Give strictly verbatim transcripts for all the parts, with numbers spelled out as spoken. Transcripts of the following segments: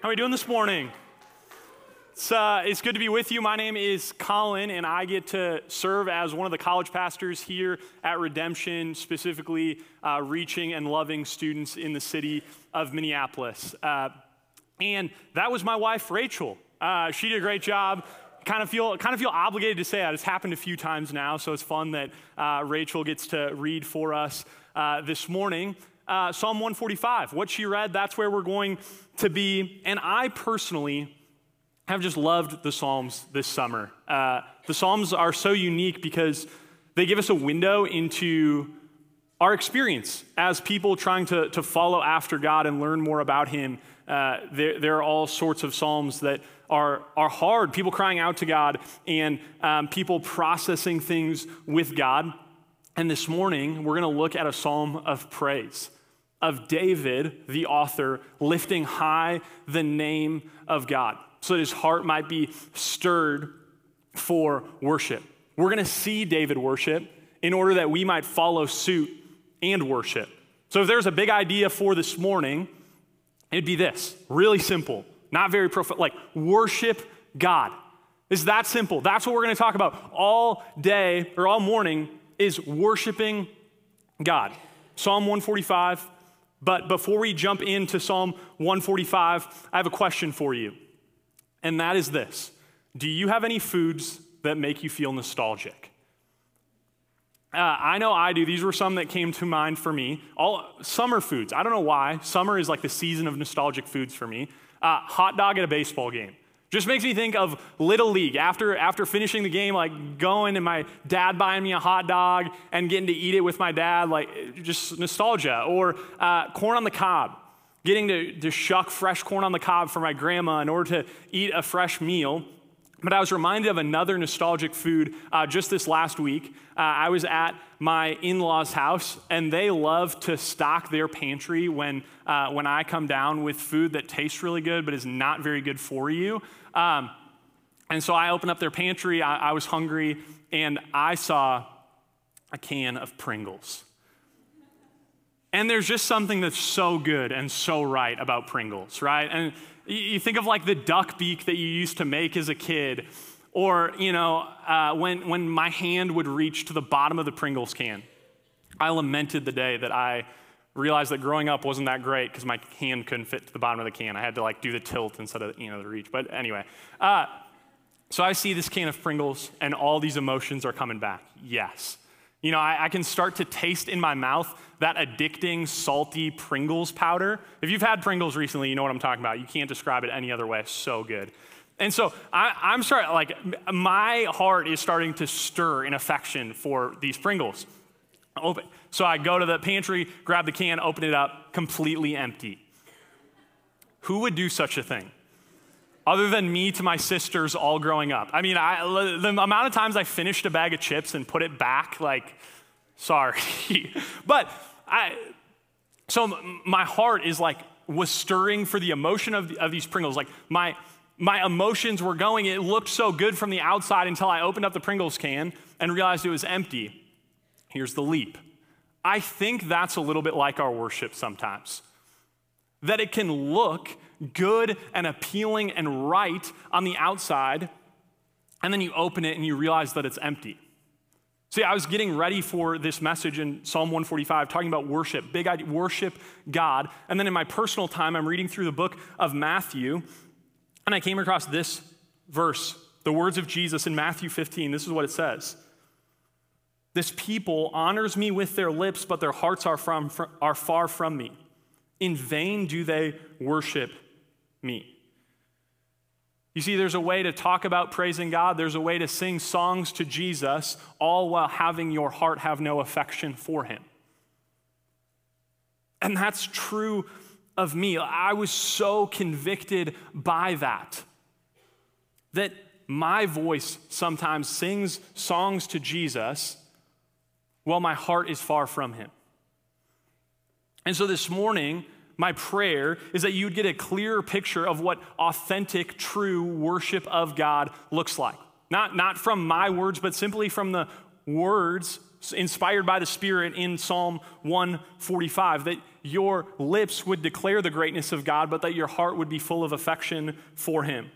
How are we doing this morning? It's, uh, it's good to be with you. My name is Colin, and I get to serve as one of the college pastors here at Redemption, specifically uh, reaching and loving students in the city of Minneapolis. Uh, and that was my wife, Rachel. Uh, she did a great job. Kind of feel kind of feel obligated to say that. It's happened a few times now, so it's fun that uh, Rachel gets to read for us uh, this morning. Uh, Psalm one forty-five, what she read, that's where we're going to be. And I personally have just loved the Psalms this summer. Uh, the Psalms are so unique because they give us a window into our experience as people trying to, to follow after God and learn more about him. Uh, there, there are all sorts of Psalms that are, are hard, people crying out to God and um, people processing things with God. And this morning, we're going to look at a Psalm of praise, of David, the author, lifting high the name of God so that his heart might be stirred for worship. We're going to see David worship in order that we might follow suit and worship. So if there's a big idea for this morning, it'd be this, really simple, not very profound, like worship God. It's that simple. That's what we're going to talk about all day or all morning is worshiping God. Psalm one forty-five. But before we jump into Psalm one forty-five, I have a question for you. And that is this. Do you have any foods that make you feel nostalgic? Uh, I know I do. These were some that came to mind for me. All summer foods. I don't know why. Summer is like the season of nostalgic foods for me. Uh, hot dog at a baseball game. Just makes me think of Little League. After after finishing the game, like going and my dad buying me a hot dog and getting to eat it with my dad, like just nostalgia. Or uh, corn on the cob, getting to, to shuck fresh corn on the cob for my grandma in order to eat a fresh meal. But I was reminded of another nostalgic food uh, just this last week. Uh, I was at my in-laws' house, and they love to stock their pantry when uh, when I come down with food that tastes really good but is not very good for you. Um, and so I opened up their pantry. I, I was hungry, and I saw a can of Pringles. And there's just something that's so good and so right about Pringles, right? And you think of like the duck beak that you used to make as a kid, or, you know, uh, when, when my hand would reach to the bottom of the Pringles can. I lamented the day that I realized that growing up wasn't that great because my hand couldn't fit to the bottom of the can. I had to like do the tilt instead of, you know, the reach. But anyway, uh, so I see this can of Pringles and all these emotions are coming back. Yes. You know, I, I can start to taste in my mouth that addicting, salty Pringles powder. If you've had Pringles recently, you know what I'm talking about. You can't describe it any other way. So good. And so I, I'm starting, like, my heart is starting to stir in affection for these Pringles. Open. So I go to the pantry, grab the can, open it up, completely empty. Who would do such a thing? Other than me to my sisters all growing up. I mean, I, the amount of times I finished a bag of chips and put it back, like, sorry. But I, so my heart is like, was stirring for the emotion of, of these Pringles. Like my, my emotions were going, it looked so good from the outside until I opened up the Pringles can and realized it was empty. Here's the leap. I think that's a little bit like our worship sometimes. That it can look good and appealing and right on the outside, and then you open it and you realize that it's empty. See, I was getting ready for this message in Psalm one forty-five, talking about worship, big idea, worship God. And then in my personal time, I'm reading through the book of Matthew, and I came across this verse, the words of Jesus in Matthew fifteen. This is what it says. This people honors me with their lips, but their hearts are, from, are far from me. In vain do they worship me. You see, there's a way to talk about praising God. There's a way to sing songs to Jesus, all while having your heart have no affection for him. And that's true of me. I was so convicted by that, that my voice sometimes sings songs to Jesus while my heart is far from him. And so this morning, my prayer is that you'd get a clearer picture of what authentic, true worship of God looks like. Not, not from my words, but simply from the words inspired by the Spirit in Psalm one forty-five, that your lips would declare the greatness of God, but that your heart would be full of affection for him.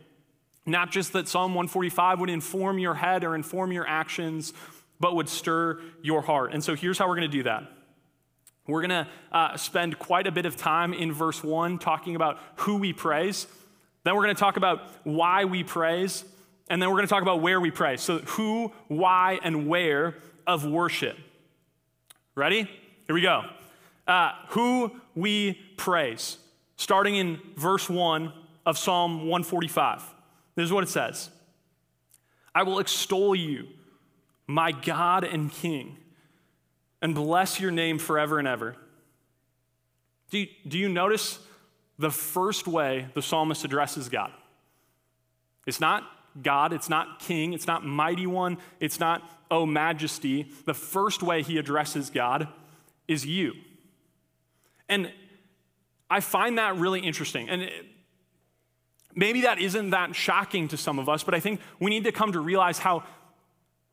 Not just that Psalm one forty-five would inform your head or inform your actions, but would stir your heart. And so here's how we're going to do that. We're going to uh, spend quite a bit of time in verse one talking about who we praise. Then we're going to talk about why we praise. And then we're going to talk about where we praise. So who, why, and where of worship. Ready? Here we go. Uh, who we praise. Starting in verse one of Psalm one forty-five. This is what it says. I will extol you, my God and King, and bless your name forever and ever. Do you, do you notice the first way the psalmist addresses God? It's not God, it's not King, it's not Mighty One, it's not O Majesty. The first way he addresses God is you. And I find that really interesting. And it, maybe that isn't that shocking to some of us, but I think we need to come to realize how,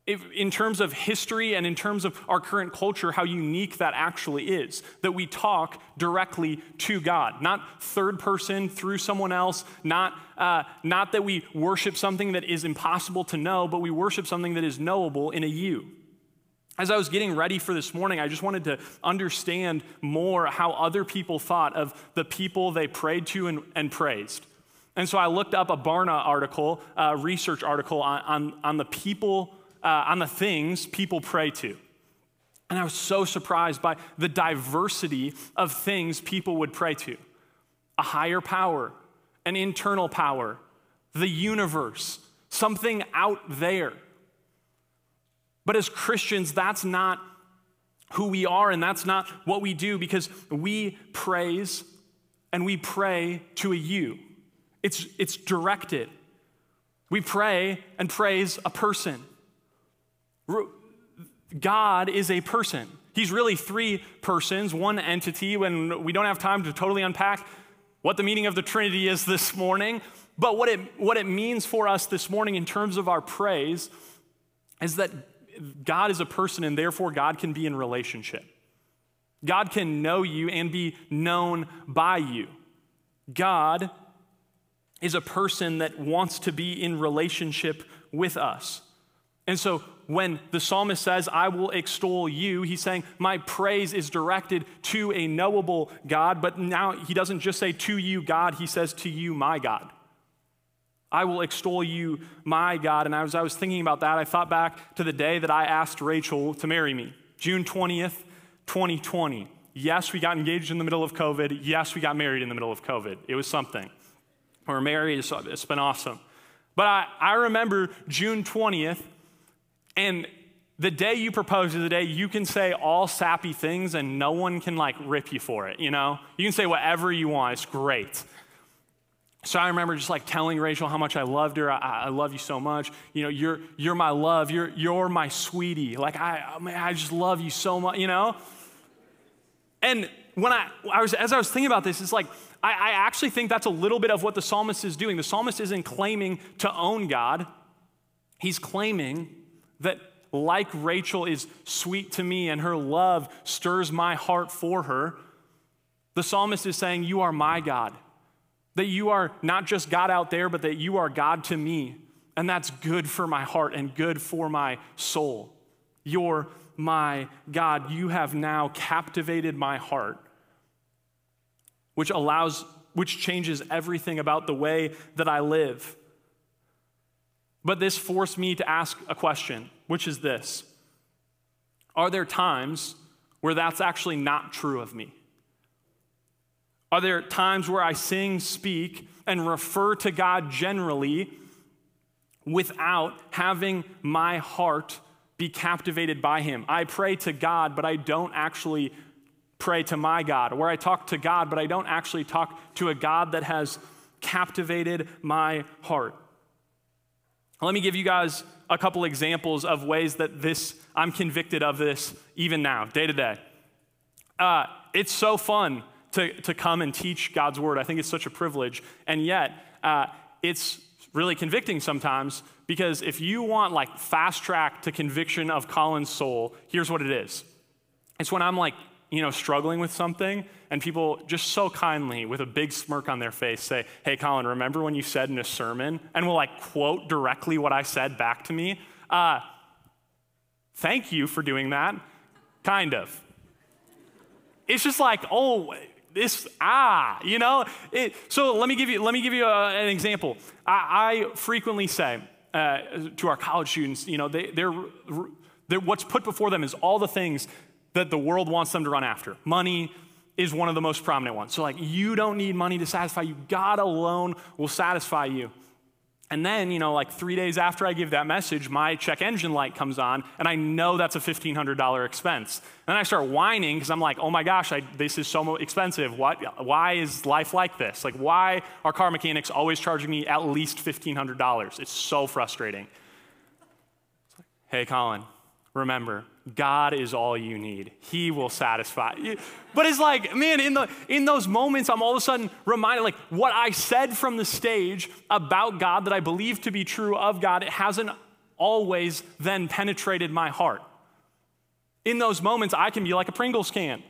if, in terms of history and in terms of our current culture, how unique that actually is, that we talk directly to God, not third person through someone else, not, uh, not that we worship something that is impossible to know, but we worship something that is knowable in a you. As I was getting ready for this morning, I just wanted to understand more how other people thought of the people they prayed to and, and praised. And so I looked up a Barna article, a research article on, on, on the people, uh, on the things people pray to. And I was so surprised by the diversity of things people would pray to. A higher power, an internal power, the universe, something out there. But as Christians, that's not who we are and that's not what we do, because we praise and we pray to a you. It's, it's directed. We pray and praise a person. God is a person. He's really three persons, one entity, when we don't have time to totally unpack what the meaning of the Trinity is this morning. But what it, what it means for us this morning in terms of our praise is that God is a person, and therefore God can be in relationship. God can know you and be known by you. God is a person that wants to be in relationship with us. And so when the psalmist says, I will extol you, he's saying, my praise is directed to a knowable God, but now he doesn't just say to you, God, he says to you, my God. I will extol you, my God. And as I was thinking about that, I thought back to the day that I asked Rachel to marry me, June twentieth, twenty twenty. Yes, we got engaged in the middle of COVID. Yes, we got married in the middle of COVID. It was something. We're married, so it's been awesome. But I, I remember June twentieth, and the day you propose is the day you can say all sappy things and no one can like rip you for it, you know? You can say whatever you want, it's great. So I remember just like telling Rachel how much I loved her. I, I love you so much. You know, you're, you're my love, you're, you're my sweetie. Like, I, man, I just love you so much, you know? And when I, I was, as I was thinking about this, it's like, I actually think that's a little bit of what the psalmist is doing. The psalmist isn't claiming to own God. He's claiming that like Rachel is sweet to me and her love stirs my heart for her, the psalmist is saying, you are my God, that you are not just God out there, but that you are God to me. And that's good for my heart and good for my soul. You're my God. You have now captivated my heart, which allows, which changes everything about the way that I live. But this forced me to ask a question, which is this. Are there times where that's actually not true of me? Are there times where I sing, speak, and refer to God generally without having my heart be captivated by him? I pray to God, but I don't actually pray to my God, where I talk to God, but I don't actually talk to a God that has captivated my heart. Let me give you guys a couple examples of ways that this, I'm convicted of this even now, day to day. Uh, it's so fun to, to come and teach God's word. I think it's such a privilege. And yet, uh, it's really convicting sometimes, because if you want like fast track to conviction of Colin's soul, here's what it is. It's when I'm like, you know, struggling with something, and people just so kindly with a big smirk on their face say, hey, Colin, remember when you said in a sermon, and will like quote directly what I said back to me? Uh, thank you for doing that, kind of. It's just like, oh, this, ah, you know? It, so let me give you, let me give you a, an example. I, I frequently say uh, to our college students, you know, they, they're, they're, what's put before them is all the things that the world wants them to run after. Money is one of the most prominent ones. So like, you don't need money to satisfy you. God alone will satisfy you. And then, you know, like three days after I give that message, my check engine light comes on, and I know that's a fifteen hundred dollars expense. And then I start whining because I'm like, oh my gosh, I, this is so expensive. What, why is life like this? Like, why are car mechanics always charging me at least fifteen hundred dollars? It's so frustrating. It's like, hey, Colin, remember, God is all you need. He will satisfy you. But it's like, man, in the in those moments, I'm all of a sudden reminded, like what I said from the stage about God that I believe to be true of God, it hasn't always then penetrated my heart. In those moments, I can be like a Pringles can.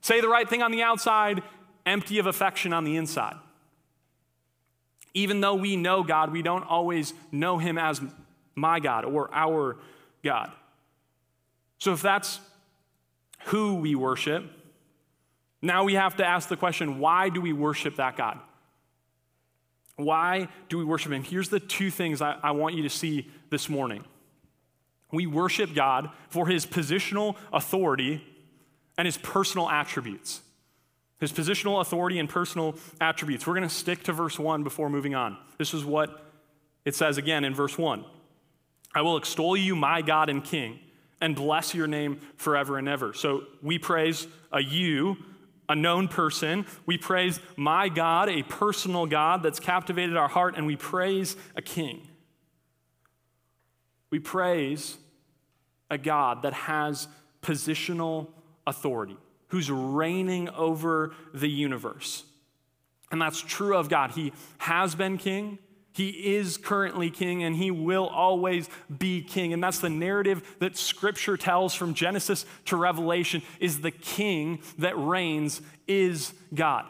Say the right thing on the outside, empty of affection on the inside. Even though we know God, we don't always know him as my God or our God. So if that's who we worship, now we have to ask the question, why do we worship that God? Why do we worship him? Here's the two things I, I want you to see this morning. We worship God for his positional authority and his personal attributes. His positional authority and personal attributes. We're going to stick to verse one before moving on. This is what it says again in verse one. I will extol you, my God and King, and bless your name forever and ever. So we praise a you, a known person. We praise my God, a personal God that's captivated our heart, and we praise a king. We praise a God that has positional authority, who's reigning over the universe. And that's true of God. He has been king. He is currently king, and he will always be king. And that's the narrative that Scripture tells from Genesis to Revelation, is the king that reigns is God.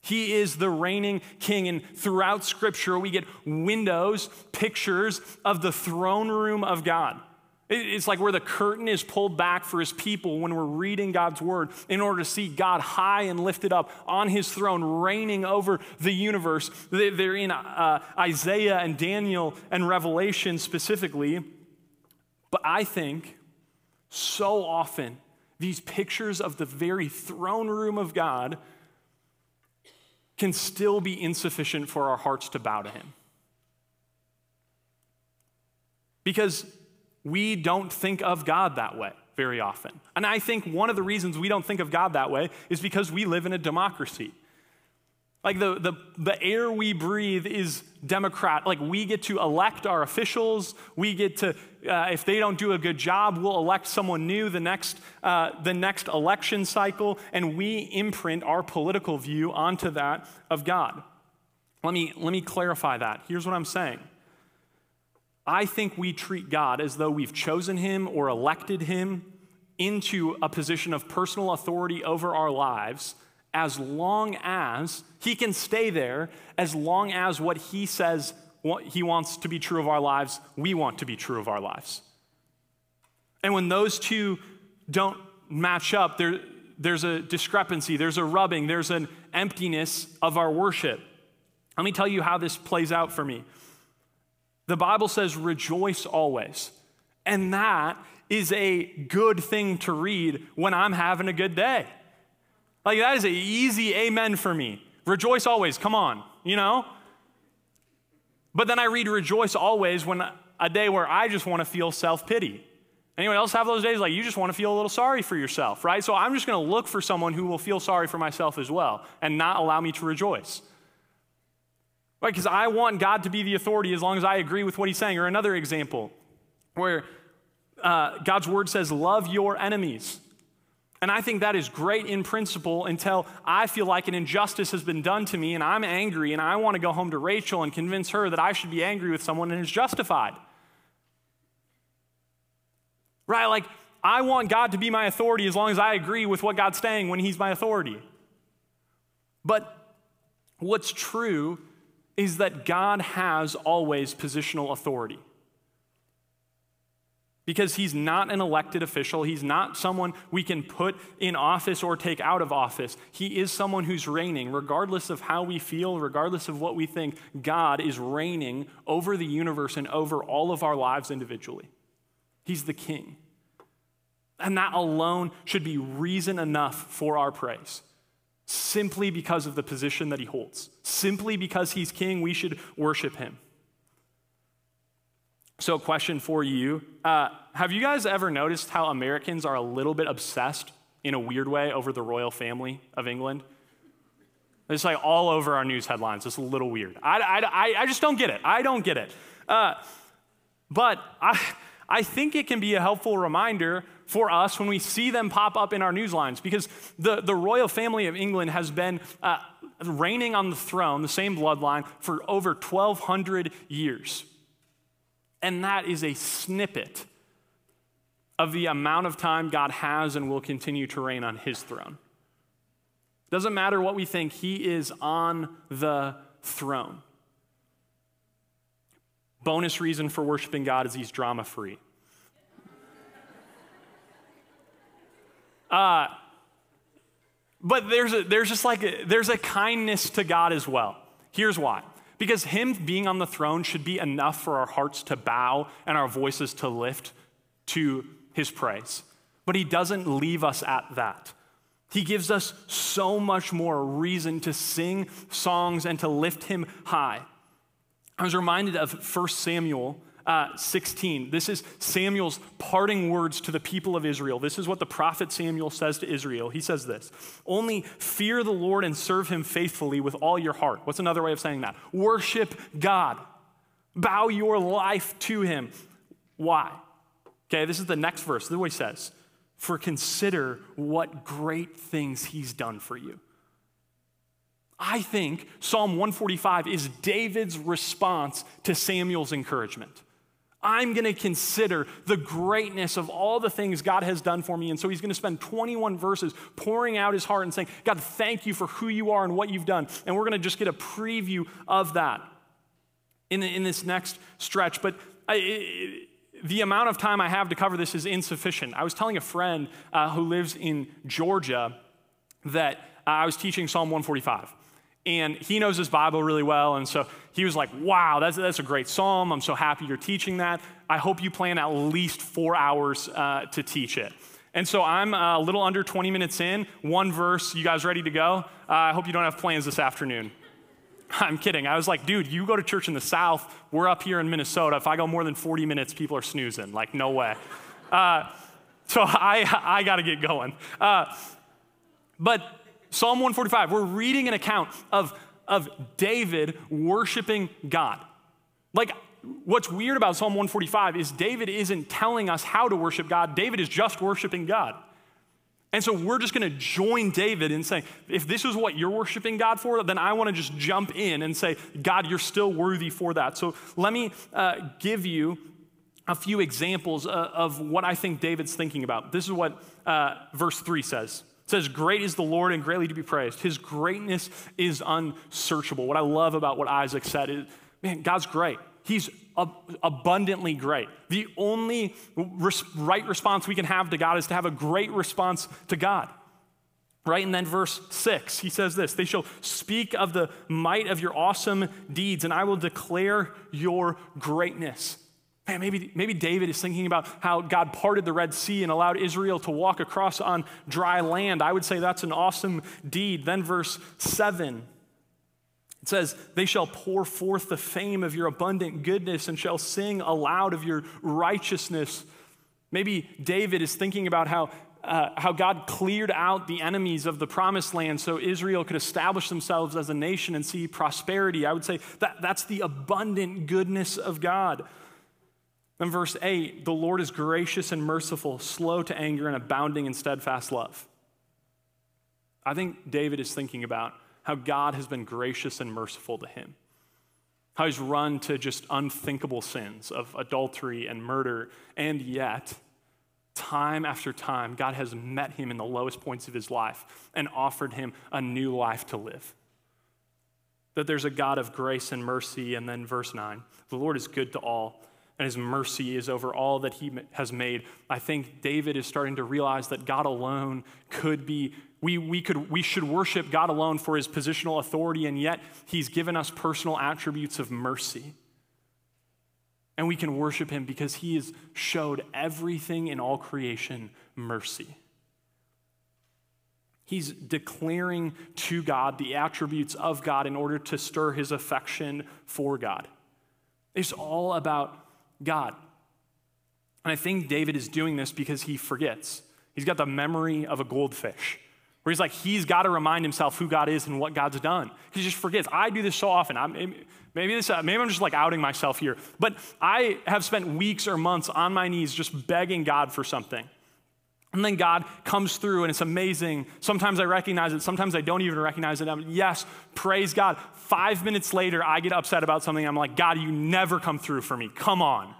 He is the reigning king. And throughout Scripture, we get windows, pictures of the throne room of God. It's like where the curtain is pulled back for his people when we're reading God's word in order to see God high and lifted up on his throne, reigning over the universe. They're in uh, Isaiah and Daniel and Revelation specifically. But I think so often these pictures of the very throne room of God can still be insufficient for our hearts to bow to him. Because we don't think of God that way very often. And I think one of the reasons we don't think of God that way is because we live in a democracy. Like the, the, the air we breathe is democrat. Like we get to elect our officials. We get to, uh, if they don't do a good job, we'll elect someone new the next, uh, the next election cycle. And we imprint our political view onto that of God. Let me, let me clarify that. Here's what I'm saying. I think we treat God as though we've chosen him or elected him into a position of personal authority over our lives as long as he can stay there, as long as what he says what he wants to be true of our lives, we want to be true of our lives. And when those two don't match up, there, there's a discrepancy, there's a rubbing, there's an emptiness of our worship. Let me tell you how this plays out for me. The Bible says, rejoice always. And that is a good thing to read when I'm having a good day. Like that is an easy amen for me. Rejoice always, come on, you know? But then I read rejoice always when a day where I just want to feel self-pity. Anyone else have those days? Like you just want to feel a little sorry for yourself, right? So I'm just going to look for someone who will feel sorry for myself as well and not allow me to rejoice. Right, because I want God to be the authority as long as I agree with what he's saying. Or another example where uh, God's word says, love your enemies. And I think that is great in principle until I feel like an injustice has been done to me and I'm angry and I want to go home to Rachel and convince her that I should be angry with someone and it's justified. Right, like I want God to be my authority as long as I agree with what God's saying when he's my authority. But what's true is that God has always positional authority. Because he's not an elected official. He's not someone we can put in office or take out of office. He is someone who's reigning. Regardless of how we feel, regardless of what we think, God is reigning over the universe and over all of our lives individually. He's the king. And that alone should be reason enough for our praise. Simply because of the position that he holds. Simply because he's king, we should worship him. So question for you, uh, have you guys ever noticed how Americans are a little bit obsessed in a weird way over the royal family of England? It's like all over our news headlines. It's a little weird. I, I, I just don't get it. I don't get it. Uh, but I, I think it can be a helpful reminder for us when we see them pop up in our news lines, because the, the royal family of England has been uh, reigning on the throne, the same bloodline, for over twelve hundred years. And that is a snippet of the amount of time God has and will continue to reign on his throne. Doesn't matter what we think, he is on the throne. Bonus reason for worshiping God is he's drama-free. Uh, but there's a, there's just like a, there's a kindness to God as well. Here's why. Because him being on the throne should be enough for our hearts to bow and our voices to lift to his praise. But he doesn't leave us at that. He gives us so much more reason to sing songs and to lift him high. I was reminded of First Samuel uh, sixteen. This is Samuel's parting words to the people of Israel. This is what the prophet Samuel says to Israel. He says this, "Only fear the Lord and serve him faithfully with all your heart." What's another way of saying that? Worship God. Bow your life to him. Why? Okay, this is the next verse. This is what he says. "For consider what great things he's done for you." I think Psalm one forty-five is David's response to Samuel's encouragement. I'm going to consider the greatness of all the things God has done for me. And so he's going to spend twenty-one verses pouring out his heart and saying, God, thank you for who you are and what you've done. And we're going to just get a preview of that in, in this next stretch. But I, it, the amount of time I have to cover this is insufficient. I was telling a friend uh, who lives in Georgia that uh, I was teaching Psalm one forty-five. And he knows his Bible really well, and so he was like, wow, that's, that's a great psalm. I'm so happy you're teaching that. I hope you plan at least four hours uh, to teach it. And so I'm a little under twenty minutes in, one verse. You guys ready to go? Uh, I hope you don't have plans this afternoon. I'm kidding. I was like, dude, you go to church in the South. We're up here in Minnesota. If I go more than forty minutes, people are snoozing. Like, no way. Uh, so I, I got to get going. Uh, but... Psalm one forty-five, we're reading an account of, of David worshiping God. Like, what's weird about Psalm one forty-five is David isn't telling us how to worship God. David is just worshiping God. And so we're just going to join David in saying, if this is what you're worshiping God for, then I want to just jump in and say, God, you're still worthy for that. So let me uh, give you a few examples uh, of what I think David's thinking about. This is what uh, verse three says. It says, great is the Lord and greatly to be praised. His greatness is unsearchable. What I love about what Isaac said is, man, God's great. He's ab- abundantly great. The only res- right response we can have to God is to have a great response to God. Right? And then verse six, he says this, they shall speak of the might of your awesome deeds, and I will declare your greatness. Man, maybe, maybe David is thinking about how God parted the Red Sea and allowed Israel to walk across on dry land. I would say that's an awesome deed. Then verse seven, it says, they shall pour forth the fame of your abundant goodness and shall sing aloud of your righteousness. Maybe David is thinking about how, uh, how God cleared out the enemies of the Promised Land so Israel could establish themselves as a nation and see prosperity. I would say that, that's the abundant goodness of God. Then verse eight, the Lord is gracious and merciful, slow to anger and abounding in steadfast love. I think David is thinking about how God has been gracious and merciful to him. How he's run to just unthinkable sins of adultery and murder, and yet Time after time, God has met him in the lowest points of his life and offered him a new life to live. That there's a God of grace and mercy, and then verse nine, the Lord is good to all, and his mercy is over all that he has made. I think David is starting to realize that God alone could be, we we could we should worship God alone for his positional authority, and yet he's given us personal attributes of mercy. And we can worship him because he has showed everything in all creation mercy. He's declaring to God the attributes of God in order to stir his affection for God. It's all about God. And I think David is doing this because he forgets. He's got the memory of a goldfish, where he's like, he's got to remind himself who God is and what God's done. He just forgets. I do this so often. I'm, maybe, this, maybe I'm just like outing myself here, but I have spent weeks or months on my knees just begging God for something. And then God comes through, and it's amazing. Sometimes I recognize it. Sometimes I don't even recognize it. I'm, yes, praise God. Five minutes later, I get upset about something. I'm like, God, you never come through for me. Come on.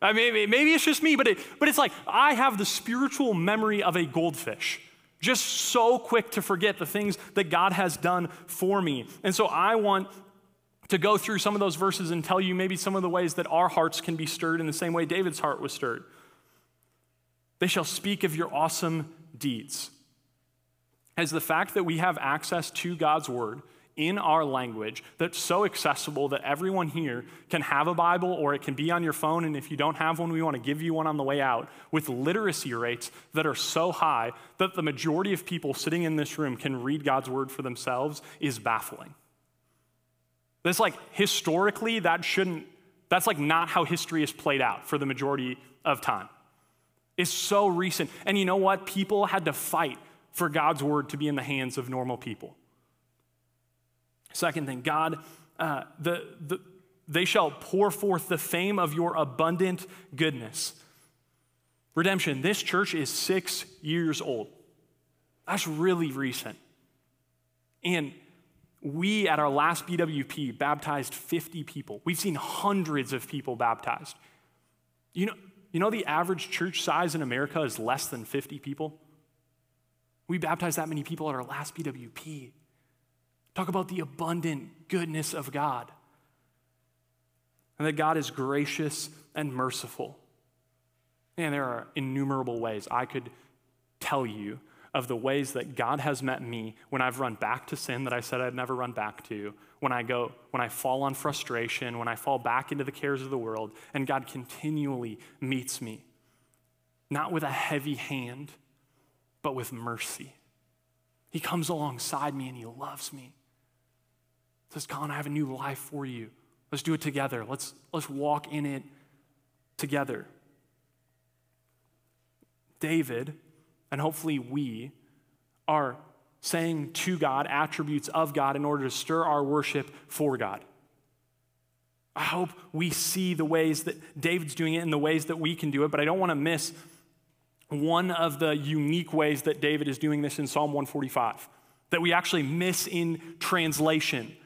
I mean, maybe it's just me, but it, but it's like I have the spiritual memory of a goldfish, just so quick to forget the things that God has done for me. And so I want to go through some of those verses and tell you maybe some of the ways that our hearts can be stirred in the same way David's heart was stirred. They shall speak of your awesome deeds. As the fact that we have access to God's word in our language that's so accessible that everyone here can have a Bible, or it can be on your phone, and if you don't have one, we want to give you one on the way out, with literacy rates that are so high that the majority of people sitting in this room can read God's word for themselves, is baffling. That's like, historically, that shouldn't, that's like not how history is played out for the majority of time. It's so recent. And you know what? People had to fight for God's word to be in the hands of normal people. Second thing, God, uh, the, the, they shall pour forth the fame of your abundant goodness. Redemption, this church is six years old. That's really recent. And we, at our last B W P, baptized fifty people. We've seen hundreds of people baptized. You know, you know the average church size in America is less than fifty people? We baptized that many people at our last B W P. Talk about the abundant goodness of God. And that God is gracious and merciful. And there are innumerable ways I could tell you of the ways that God has met me when I've run back to sin that I said I'd never run back to, when I go, when I fall on frustration, when I fall back into the cares of the world, and God continually meets me. Not with a heavy hand, but with mercy. He comes alongside me and he loves me. He says, Colin, I have a new life for you. Let's do it together. Let's, let's walk in it together. David, and hopefully we, are saying to God attributes of God in order to stir our worship for God. I hope we see the ways that David's doing it and the ways that we can do it, but I don't want to miss one of the unique ways that David is doing this in Psalm one forty-five, that we actually miss in translation.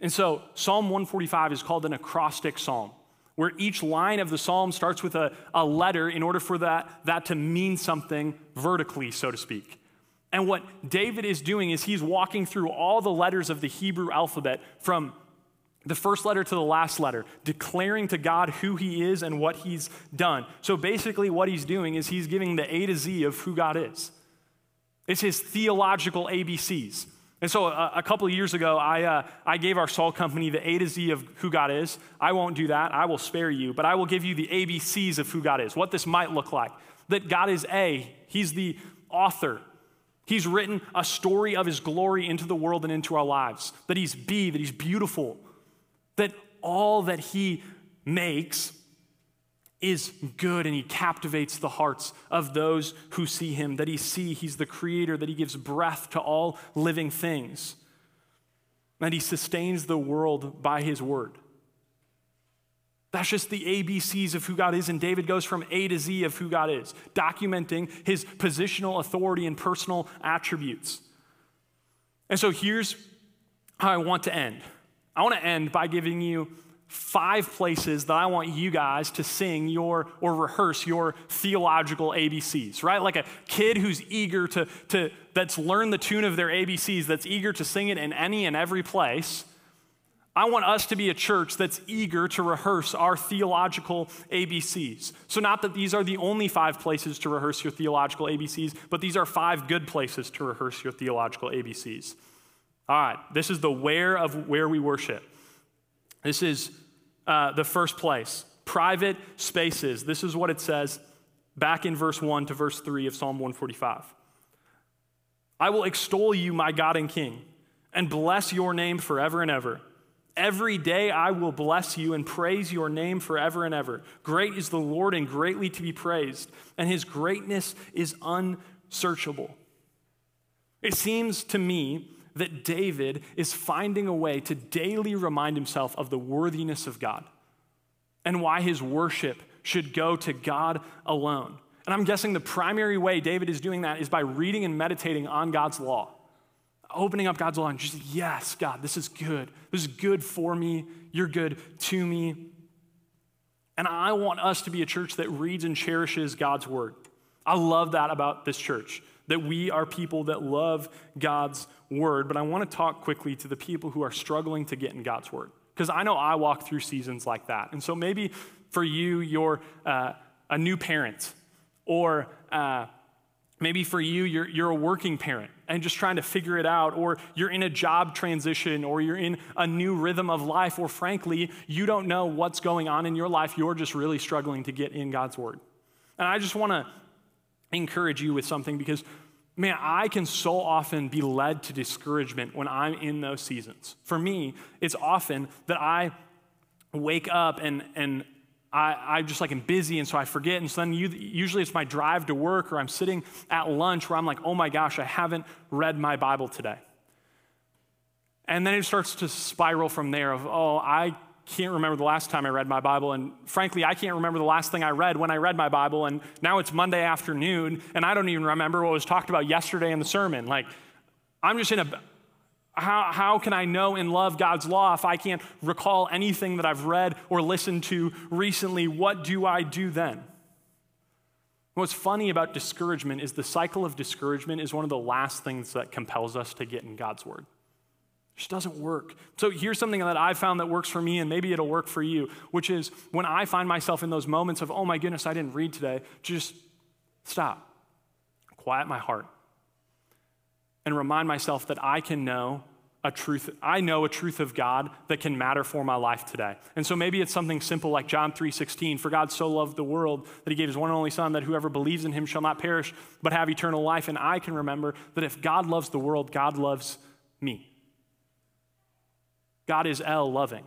And so Psalm one forty-five is called an acrostic psalm, where each line of the psalm starts with a, a letter in order for that, that to mean something vertically, so to speak. And what David is doing is he's walking through all the letters of the Hebrew alphabet from the first letter to the last letter, declaring to God who he is and what he's done. So basically what he's doing is he's giving the A to Z of who God is. It's his theological A B Cs. And so a, a couple of years ago, I, uh, I gave our Saul company the A to Z of who God is. I won't do that. I will spare you. But I will give you the A B Cs of who God is, what this might look like. That God is A. He's the author. He's written a story of his glory into the world and into our lives. That he's B, that he's beautiful. That all that he makes is good, and he captivates the hearts of those who see him, that he see he's the creator, that he gives breath to all living things, that he sustains the world by his word. That's just the A B Cs of who God is, and David goes from A to Z of who God is, documenting his positional authority and personal attributes. And so here's how I want to end. I want to end by giving you five places that I want you guys to sing your or rehearse your theological A B Cs, right? Like a kid who's eager to, to that's learned the tune of their A B Cs, that's eager to sing it in any and every place. I want us to be a church that's eager to rehearse our theological A B Cs. So not that these are the only five places to rehearse your theological A B Cs, but these are five good places to rehearse your theological A B Cs. All right, this is the where of where we worship. This is uh, the first place, private spaces. This is what it says back in verse one to verse three of Psalm one forty-five. I will extol you, my God and King, and bless your name forever and ever. Every day I will bless you and praise your name forever and ever. Great is the Lord and greatly to be praised, and his greatness is unsearchable. It seems to me that David is finding a way to daily remind himself of the worthiness of God and why his worship should go to God alone. And I'm guessing the primary way David is doing that is by reading and meditating on God's law. Opening up God's law and just, yes, God, this is good. This is good for me. You're good to me. And I want us to be a church that reads and cherishes God's word. I love that about this church, that we are people that love God's word. But I want to talk quickly to the people who are struggling to get in God's word, because I know I walk through seasons like that. And so maybe for you, you're uh, a new parent, or uh, maybe for you, you're, you're a working parent and just trying to figure it out, or you're in a job transition, or you're in a new rhythm of life, or frankly, you don't know what's going on in your life. You're just really struggling to get in God's word. And I just want to encourage you with something, because, man, I can so often be led to discouragement when I'm in those seasons. For me, it's often that I wake up and and I, I just like am busy, and so I forget. And so then you, usually it's my drive to work, or I'm sitting at lunch where I'm like, oh my gosh, I haven't read my Bible today. And then it starts to spiral from there of, oh, I can't remember the last time I read my Bible. And frankly, I can't remember the last thing I read when I read my Bible. And now it's Monday afternoon and I don't even remember what was talked about yesterday in the sermon. Like, I'm just in a, How, how can I know and love God's law if I can't recall anything that I've read or listened to recently? What do I do then? What's funny about discouragement is the cycle of discouragement is one of the last things that compels us to get in God's word. It just doesn't work. So here's something that I found that works for me, and maybe it'll work for you, which is when I find myself in those moments of, oh my goodness, I didn't read today, just stop, quiet my heart, and remind myself that I can know a truth, I know a truth of God that can matter for my life today. And so maybe it's something simple like John three sixteen, for God so loved the world that he gave his one and only son, that whoever believes in him shall not perish, but have eternal life. And I can remember that if God loves the world, God loves me. God is L loving.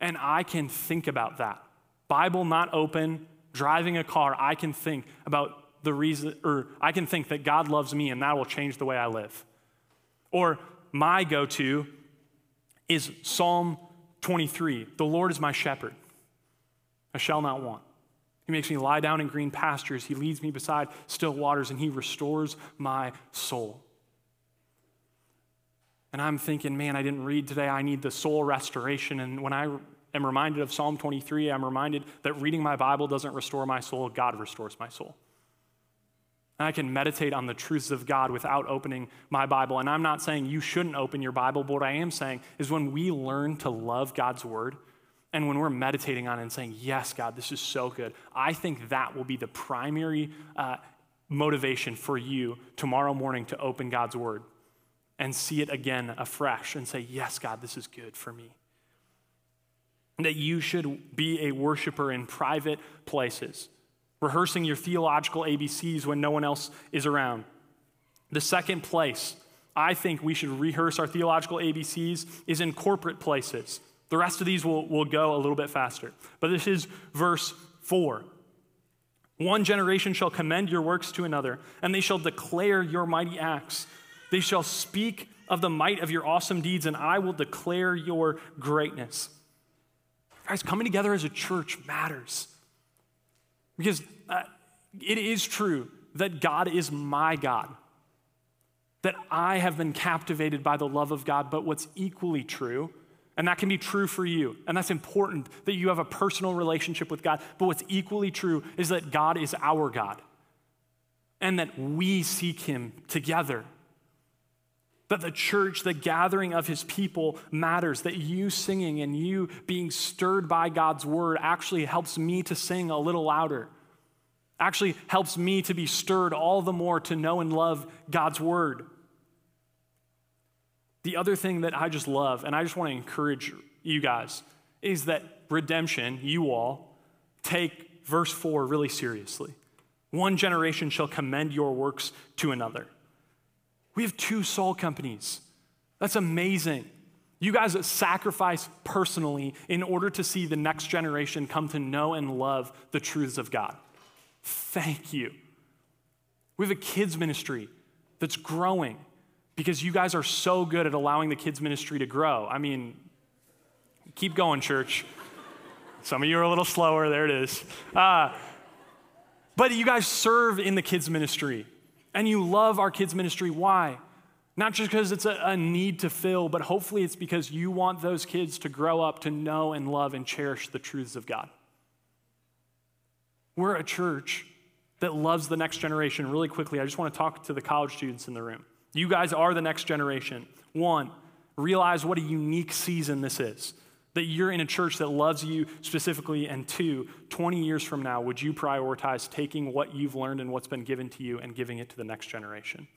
And I can think about that. Bible not open, driving a car, I can think about the reason, or I can think that God loves me, and that will change the way I live. Or my go-to is Psalm twenty-three. The Lord is my shepherd. I shall not want. He makes me lie down in green pastures. He leads me beside still waters, and he restores my soul. And I'm thinking, man, I didn't read today. I need the soul restoration. And when I am reminded of Psalm twenty-three, I'm reminded that reading my Bible doesn't restore my soul. God restores my soul. And I can meditate on the truths of God without opening my Bible. And I'm not saying you shouldn't open your Bible, but what I am saying is when we learn to love God's word, and when we're meditating on it and saying, yes, God, this is so good, I think that will be the primary uh, motivation for you tomorrow morning to open God's word and see it again afresh and say, yes, God, this is good for me. And that you should be a worshiper in private places, rehearsing your theological A B Cs when no one else is around. The second place I think we should rehearse our theological A B Cs is in corporate places. The rest of these will, will go a little bit faster. But this is verse four. One generation shall commend your works to another, and they shall declare your mighty acts. They shall speak of the might of your awesome deeds, and I will declare your greatness. Guys, coming together as a church matters. Because uh, it is true that God is my God, that I have been captivated by the love of God, but what's equally true, And that can be true for you. And that's important that you have a personal relationship with God. But what's equally true is that God is our God and that we seek him together. That the church, the gathering of his people matters, that you singing and you being stirred by God's word actually helps me to sing a little louder, actually helps me to be stirred all the more to know and love God's word. The other thing that I just love, and I just want to encourage you guys, is that Redemption, you all, take verse four really seriously. One generation shall commend your works to another. We have two soul companies. That's amazing. You guys sacrifice personally in order to see the next generation come to know and love the truths of God. Thank you. We have a kids ministry that's growing because you guys are so good at allowing the kids ministry to grow. I mean, keep going, church. Some of you are a little slower. There it is. Uh, but you guys serve in the kids ministry. And you love our kids' ministry. Why? Not just because it's a, a need to fill, but hopefully it's because you want those kids to grow up to know and love and cherish the truths of God. We're a church that loves the next generation. Really quickly, I just want to talk to the college students in the room. You guys are the next generation. One, realize what a unique season this is, that you're in a church that loves you specifically, and two, twenty years from now, would you prioritize taking what you've learned and what's been given to you and giving it to the next generation?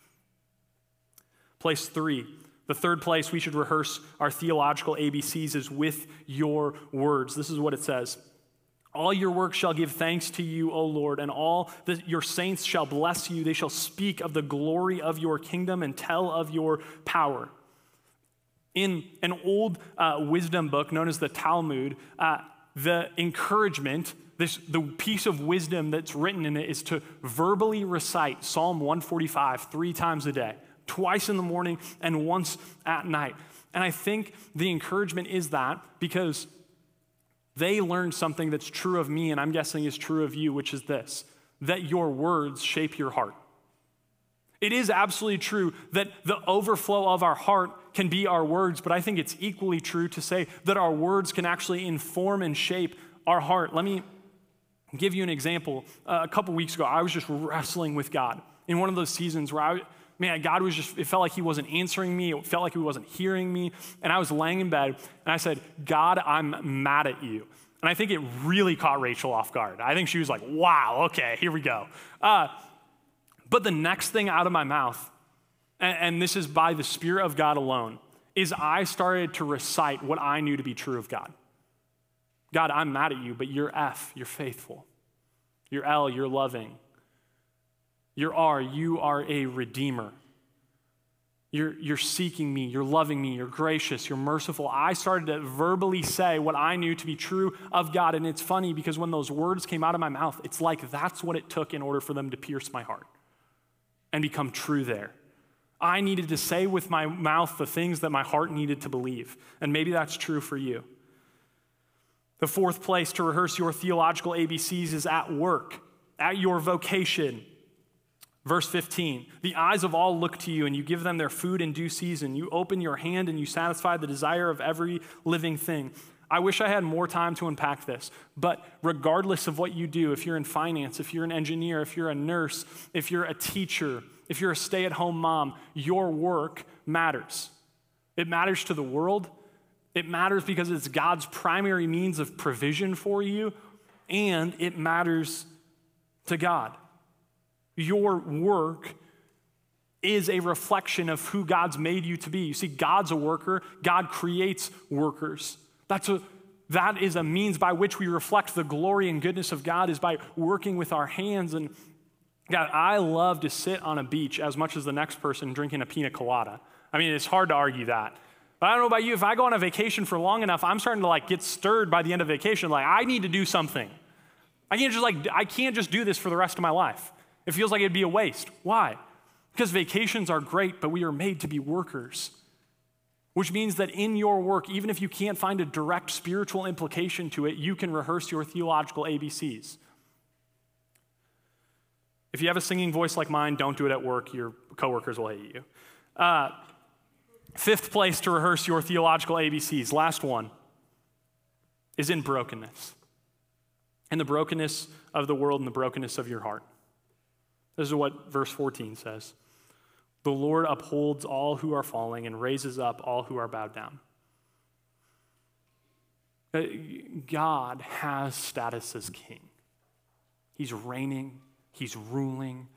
Place three, the third place we should rehearse our theological A B Cs is with your words. This is what it says. All your works shall give thanks to you, O Lord, and all the, your saints shall bless you. They shall speak of the glory of your kingdom and tell of your power. In an old uh, wisdom book known as the Talmud, uh, the encouragement, this, the piece of wisdom that's written in it is to verbally recite Psalm one forty-five three times a day, twice in the morning and once at night. And I think the encouragement is that because they learned something that's true of me and I'm guessing is true of you, which is this, that your words shape your heart. It is absolutely true that the overflow of our heart can be our words, but I think it's equally true to say that our words can actually inform and shape our heart. Let me give you an example. Uh, a couple weeks ago, I was just wrestling with God in one of those seasons where I, man, God was just, it felt like he wasn't answering me. It felt like he wasn't hearing me. And I was laying in bed and I said, God, I'm mad at you. And I think it really caught Rachel off guard. I think she was like, wow, okay, here we go. Uh, But the next thing out of my mouth, and, and this is by the Spirit of God alone, is I started to recite what I knew to be true of God. God, I'm mad at you, but you're F, you're faithful. You're L, you're loving. You're R, you are a redeemer. You're, you're seeking me, you're loving me, you're gracious, you're merciful. I started to verbally say what I knew to be true of God. And it's funny because when those words came out of my mouth, it's like that's what it took in order for them to pierce my heart and become true there. I needed to say with my mouth the things that my heart needed to believe. And maybe that's true for you. The fourth place to rehearse your theological A B Cs is at work, at your vocation. Verse fifteen, the eyes of all look to you and you give them their food in due season. You open your hand and you satisfy the desire of every living thing. I wish I had more time to unpack this, but regardless of what you do, if you're in finance, if you're an engineer, if you're a nurse, if you're a teacher, if you're a stay-at-home mom, your work matters. It matters to the world. It matters because it's God's primary means of provision for you, and it matters to God. Your work is a reflection of who God's made you to be. You see, God's a worker. God creates workers. That's a, that is a means by which we reflect the glory and goodness of God is by working with our hands. And God, I love to sit on a beach as much as the next person drinking a pina colada. I mean, it's hard to argue that. But I don't know about you, if I go on a vacation for long enough, I'm starting to like get stirred by the end of vacation. Like I need to do something. I can't just like, I can't just do this for the rest of my life. It feels like it'd be a waste. Why? Because vacations are great, but we are made to be workers. Which means that in your work, even if you can't find a direct spiritual implication to it, you can rehearse your theological A B Cs. If you have a singing voice like mine, don't do it at work. Your coworkers will hate you. Uh, Fifth place to rehearse your theological A B Cs, last one, is in brokenness. In the brokenness of the world and the brokenness of your heart. This is what verse fourteen says. The Lord upholds all who are falling and raises up all who are bowed down. God has status as king. He's reigning. He's ruling.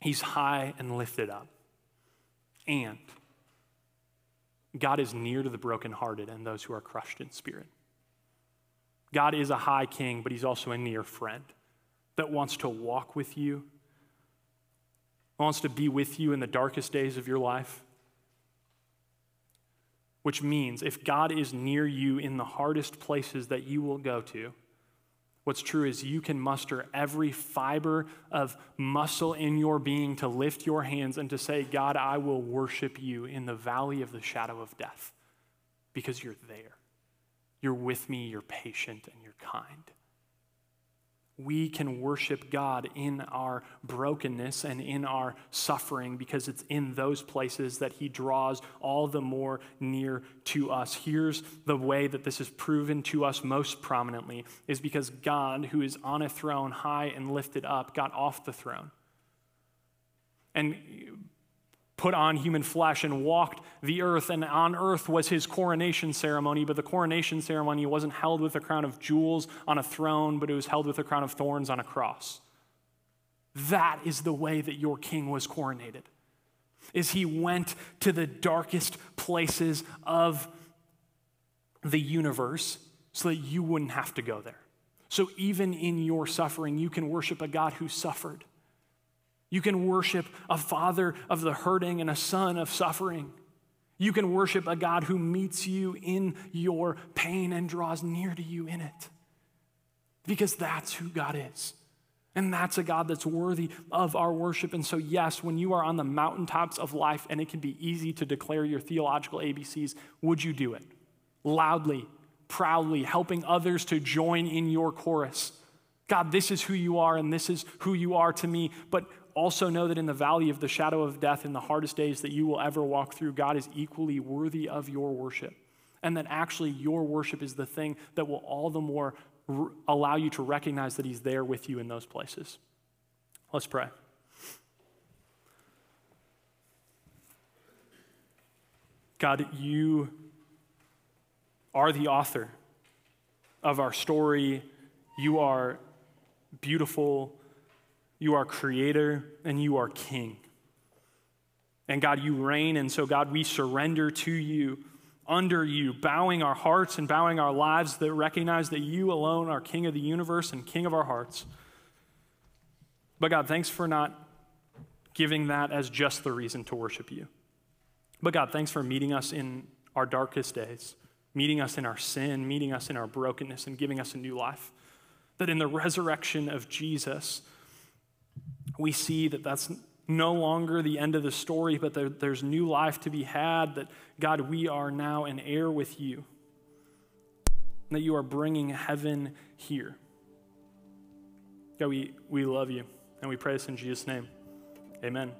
He's high and lifted up. And God is near to the brokenhearted and those who are crushed in spirit. God is a high king, but he's also a near friend that wants to walk with you, wants to be with you in the darkest days of your life. Which means if God is near you in the hardest places that you will go to, what's true is you can muster every fiber of muscle in your being to lift your hands and to say, God, I will worship you in the valley of the shadow of death because you're there. You're with me, you're patient, and you're kind. We can worship God in our brokenness and in our suffering because it's in those places that he draws all the more near to us. Here's the way that this is proven to us most prominently is because God, who is on a throne high and lifted up, got off the throne and put on human flesh and walked the earth, and on earth was his coronation ceremony, but the coronation ceremony wasn't held with a crown of jewels on a throne, but it was held with a crown of thorns on a cross. That is the way that your king was coronated, is he went to the darkest places of the universe so that you wouldn't have to go there. So even in your suffering, you can worship a God who suffered. You can worship a father of the hurting and a son of suffering. You can worship a God who meets you in your pain and draws near to you in it. Because that's who God is. And that's a God that's worthy of our worship. And so yes, when you are on the mountaintops of life and it can be easy to declare your theological A B Cs, would you do it? Loudly, proudly, helping others to join in your chorus. God, this is who you are and this is who you are to me. But also know that in the valley of the shadow of death, in the hardest days that you will ever walk through, God is equally worthy of your worship. And that actually your worship is the thing that will all the more r- allow you to recognize that he's there with you in those places. Let's pray. God, you are the author of our story. You are beautiful. You are creator and you are king. And God, you reign. And so God, we surrender to you, under you, bowing our hearts and bowing our lives that recognize that you alone are king of the universe and king of our hearts. But God, thanks for not giving that as just the reason to worship you. But God, thanks for meeting us in our darkest days, meeting us in our sin, meeting us in our brokenness and giving us a new life. That in the resurrection of Jesus, we see that that's no longer the end of the story, but there, there's new life to be had, that God, we are now an heir with you, that you are bringing heaven here. God, we, we love you, and we pray this in Jesus' name. Amen.